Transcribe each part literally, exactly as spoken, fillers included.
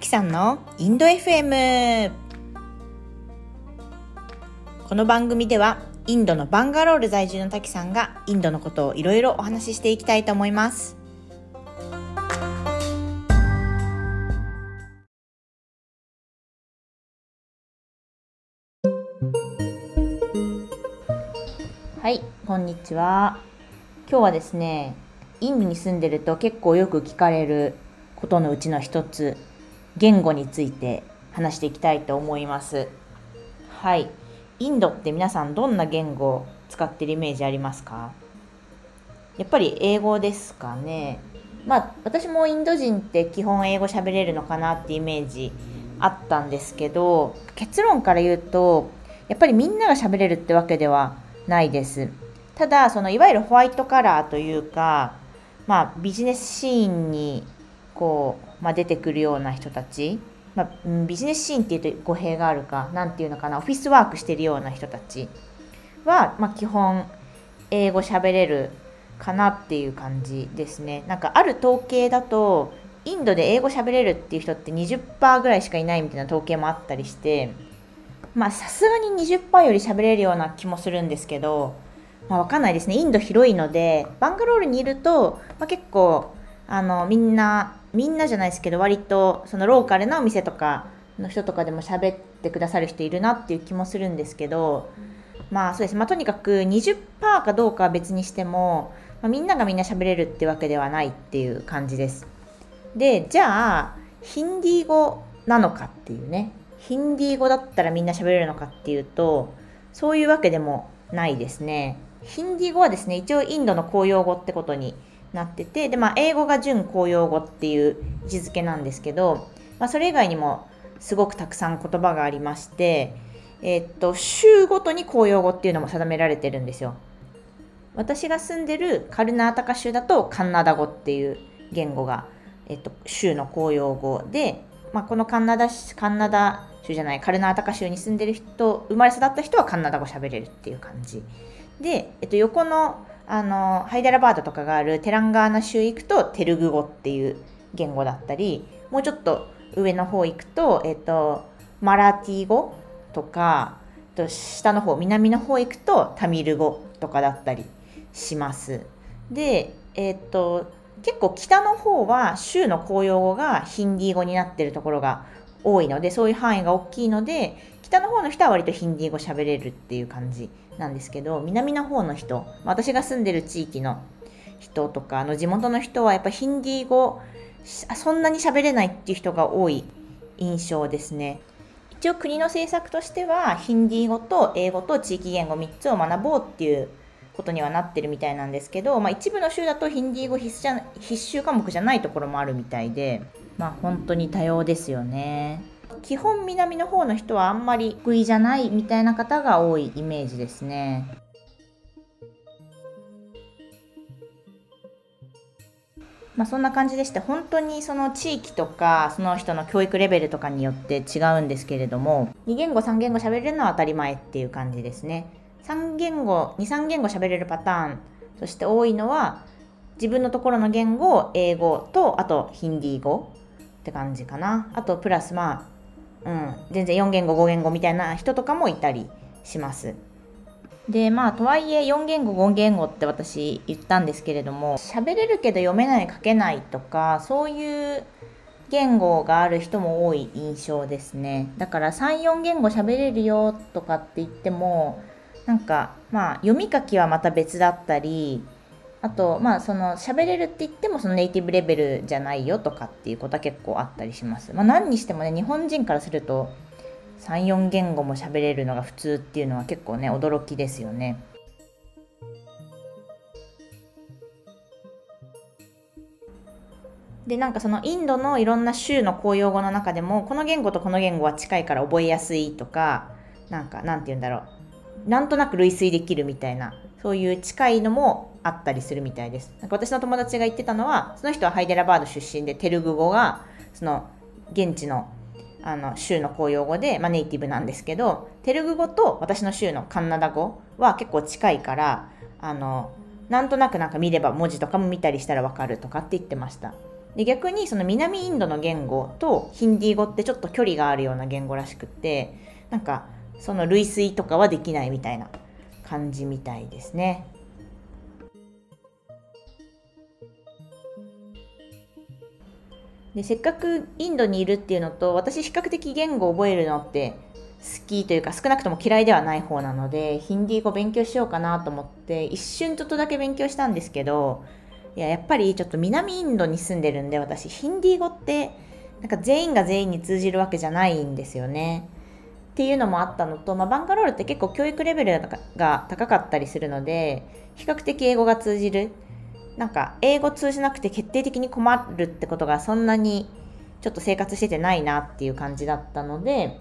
きさんのインド エフエム。 この番組ではインドのバンガロール在住のたきさんがインドのことをいろいろお話ししていきたいと思います。はい、こんにちは。今日はですね、インドに住んでると結構よく聞かれることのうちの一つ、言語について話していきたいと思います。はい、インドって皆さんどんな言語を使ってるイメージありますか？やっぱり英語ですかね。まあ私もインド人って基本英語喋れるのかなってイメージあったんですけど、結論から言うとやっぱりみんなが喋れるってわけではないです。ただそのいわゆるホワイトカラーというか、まあ、ビジネスシーンにこう、まあ、出てくるような人たち、まあ、ビジネスシーンっていうと語弊があるかなんていうのかな、オフィスワークしてるような人たちは、まあ、基本英語喋れるかなっていう感じですね。なんかある統計だとインドで英語喋れるっていう人って にじゅっパーセント ぐらいしかいないみたいな統計もあったりして、まあさすがに にじゅっパーセント より喋れるような気もするんですけど、まあ、わかんないですね。インド広いのでバンガロールにいると、まあ、結構あのみんなみんなじゃないですけど、割とそのローカルなお店とかの人とかでも喋ってくださる人いるなっていう気もするんですけど、まあそうです、まあ、とにかく にじゅっパーセント かどうかは別にしても、まあ、みんながみんな喋れるってわけではないっていう感じです。で、じゃあヒンディー語なのかっていうね、ヒンディー語だったらみんな喋れるのかっていうと、そういうわけでもないですね。ヒンディー語はですね、一応インドの公用語ってことになってて、で、まあ、英語が準公用語っていう位置づけなんですけど、まあ、それ以外にもすごくたくさん言葉がありまして、えーっと、州ごとに公用語っていうのも定められてるんですよ。私が住んでるカルナータカ州だとカンナダ語っていう言語が、えーっと、州の公用語で、まあ、このカンナダ州、カンナダ州じゃない、カルナータカ州に住んでる人、生まれ育った人はカンナダ語喋れるっていう感じ。で、えっと、横の、あの、ハイデラバードとかがあるテランガーナ州行くとテルグ語っていう言語だったり、もうちょっと上の方行くと、えっと、マラティ語とか、えっと、下の方、南の方行くとタミル語とかだったりします。で、えっと、結構北の方は州の公用語がヒンディー語になっているところが多いので、そういう範囲が大きいので、北の方の人は割とヒンディー語喋れるっていう感じなんですけど、南の方の人、私が住んでる地域の人とかの地元の人はやっぱヒンディー語そんなに喋れないっていう人が多い印象ですね。一応国の政策としてはヒンディー語と英語と地域言語みっつを学ぼうっていうことにはなってるみたいなんですけど、まあ、一部の州だとヒンディー語必須じゃ必修科目じゃないところもあるみたいで、まあ本当に多様ですよね。基本南の方の人はあんまり得意じゃないみたいな方が多いイメージですね。まあそんな感じでして、本当にその地域とかその人の教育レベルとかによって違うんですけれども、に言語さん言語喋れるのは当たり前っていう感じですね。さん言語、に、さん言語喋れるパターン、そして多いのは自分のところの言語、英語とあとヒンディー語って感じかな。あとプラスまあ、うん、全然よん言語、ご言語みたいな人とかもいたりします。で、まあとはいえよん言語、ご言語って私言ったんですけれども、喋れるけど読めない、書けないとかそういう言語がある人も多い印象ですね。だからさん、よん言語喋れるよとかって言っても、なんかまあ読み書きはまた別だったり、あとまあその喋れるって言ってもそのネイティブレベルじゃないよとかっていうことは結構あったりします。まあ何にしてもね、日本人からするとさん、よん言語も喋れるのが普通っていうのは結構ね驚きですよね。で、なんかそのインドのいろんな州の公用語の中でもこの言語とこの言語は近いから覚えやすいとか、なんかなんて言うんだろう、なんとなく類推できるみたいな、そういう近いのもあったりするみたいです。なんか私の友達が言ってたのは、その人はハイデラバード出身でテルグ語がその現地のあの州の公用語で、まあ、ネイティブなんですけど、テルグ語と私の州のカンナダ語は結構近いから、あのなんとなくなんか見れば文字とかも見たりしたらわかるとかって言ってました。で逆にその南インドの言語とヒンディー語ってちょっと距離があるような言語らしくて、なんかその類推とかはできないみたいな感じみたいですね。でせっかくインドにいるっていうのと、私比較的言語を覚えるのって好きというか少なくとも嫌いではない方なので、ヒンディー語勉強しようかなと思って一瞬ちょっとだけ勉強したんですけど、いややっぱりちょっと南インドに住んでるんで、私ヒンディー語ってなんか全員が全員に通じるわけじゃないんですよねっていうのもあったのと、まあ、バンガロールって結構教育レベルが高かったりするので比較的英語が通じる、なんか英語通じなくて決定的に困るってことがそんなにちょっと生活しててないなっていう感じだったので、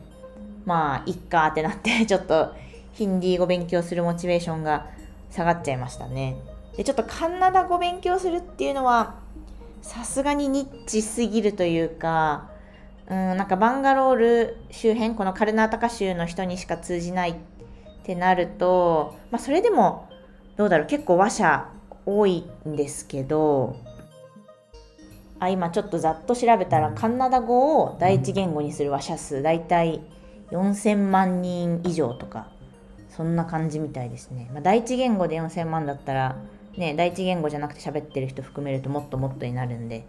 まあいっかってなってちょっとヒンディー語勉強するモチベーションが下がっちゃいましたね。でちょっとカンナダ語勉強するっていうのはさすがにニッチすぎるというか、うんなんかバンガロール周辺、このカルナータカ州の人にしか通じないってなると、まあ、それでもどうだろう、結構話者多いんですけど、あ今ちょっとざっと調べたらカンナダ語を第一言語にする話者数だいたいよんせんまんにん以上とかそんな感じみたいですね。まあ、第一言語でよんせんまんだったら、ね、第一言語じゃなくて喋ってる人含めるともっともっとになるんで、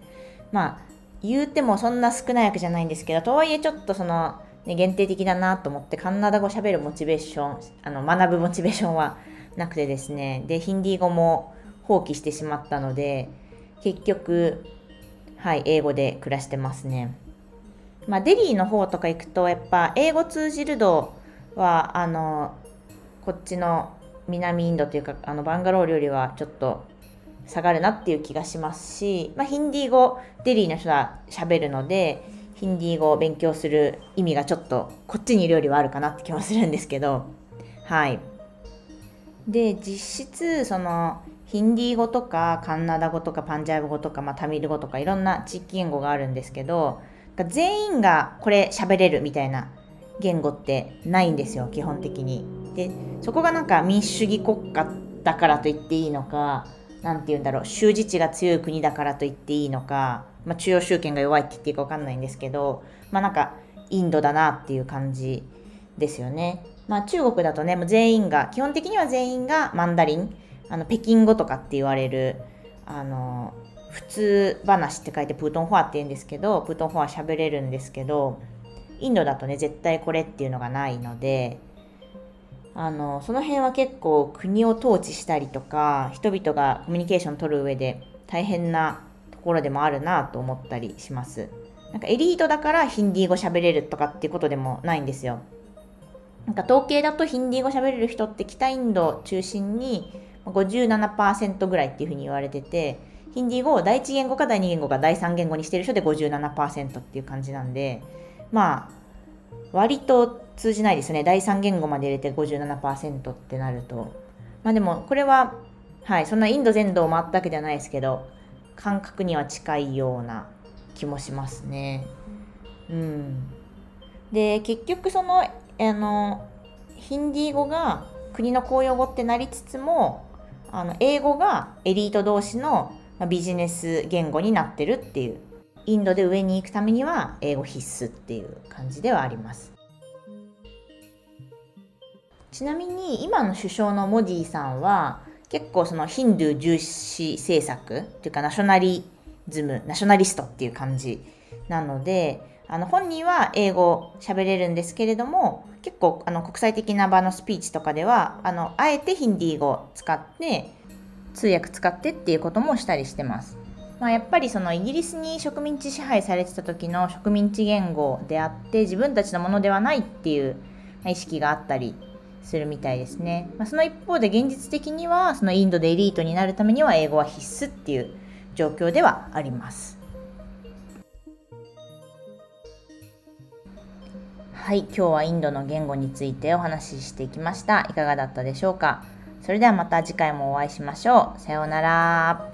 まあ言うてもそんな少ないわけじゃないんですけど、とはいえちょっとその、ね、限定的だなと思ってカンナダ語喋るモチベーション、あの学ぶモチベーションはなくてですね、でヒンディー語も放棄してしまったので結局、はい、英語で暮らしてますね。まあ、デリーの方とか行くとやっぱ英語通じる度はあのこっちの南インドというかあのバンガロールよりはちょっと下がるなっていう気がしますし、まあ、ヒンディー語デリーの人は喋るのでヒンディー語を勉強する意味がちょっとこっちにいるよりはあるかなって気もするんですけど、はい。で実質そのヒンディー語とかカンナダ語とかパンジャーブ語とか、まあ、タミル語とかいろんな地域言語があるんですけど、全員がこれ喋れるみたいな言語ってないんですよ基本的に。でそこがなんか民主主義国家だからといっていいのか、なんて言うんだろう、州自治が強い国だからといっていいのか、まあ、中央集権が弱いって言っていいか分かんないんですけど、まあなんかインドだなっていう感じですよね。まあ、中国だとねもう全員が基本的には全員がマンダリン、あの北京語とかって言われるあの普通話って書いてプートンフォアって言うんですけど、プートンフォア喋れるんですけど、インドだとね絶対これっていうのがないので、あのその辺は結構国を統治したりとか人々がコミュニケーション取る上で大変なところでもあるなと思ったりします。なんかエリートだからヒンディー語喋れるとかっていうことでもないんですよ。なんか統計だとヒンディー語喋れる人って北インド中心に ごじゅうななパーセント ぐらいっていうふうに言われてて、ヒンディー語を第一言語か第二言語か第三言語にしてる人で ごじゅうななパーセント っていう感じなんで、まあ割と通じないですね。第三言語まで入れて ごじゅうななパーセント ってなると、まあでもこれははいそんなインド全土を回ったわけではないですけど感覚には近いような気もしますね。うん。で結局そのあのヒンディー語が国の公用語ってなりつつも、あの英語がエリート同士のビジネス言語になってるっていう、インドで上に行くためには英語必須っていう感じではあります。ちなみに今の首相のモディさんは結構そのヒンドゥー重視政策というかナショナリズム、ナショナリストっていう感じなので、あの本人は英語喋れるんですけれども結構あの国際的な場のスピーチとかでは あのあえてヒンディー語を使って通訳使ってっていうこともしたりしてます。まあ、やっぱりそのイギリスに植民地支配されてた時の植民地言語であって自分たちのものではないっていう意識があったりするみたいですね。まあ、その一方で現実的にはそのインドでエリートになるためには英語は必須っていう状況ではあります。はい、今日はインドの言語についてお話ししていきました。いかがだったでしょうか。それではまた次回もお会いしましょう。さようなら。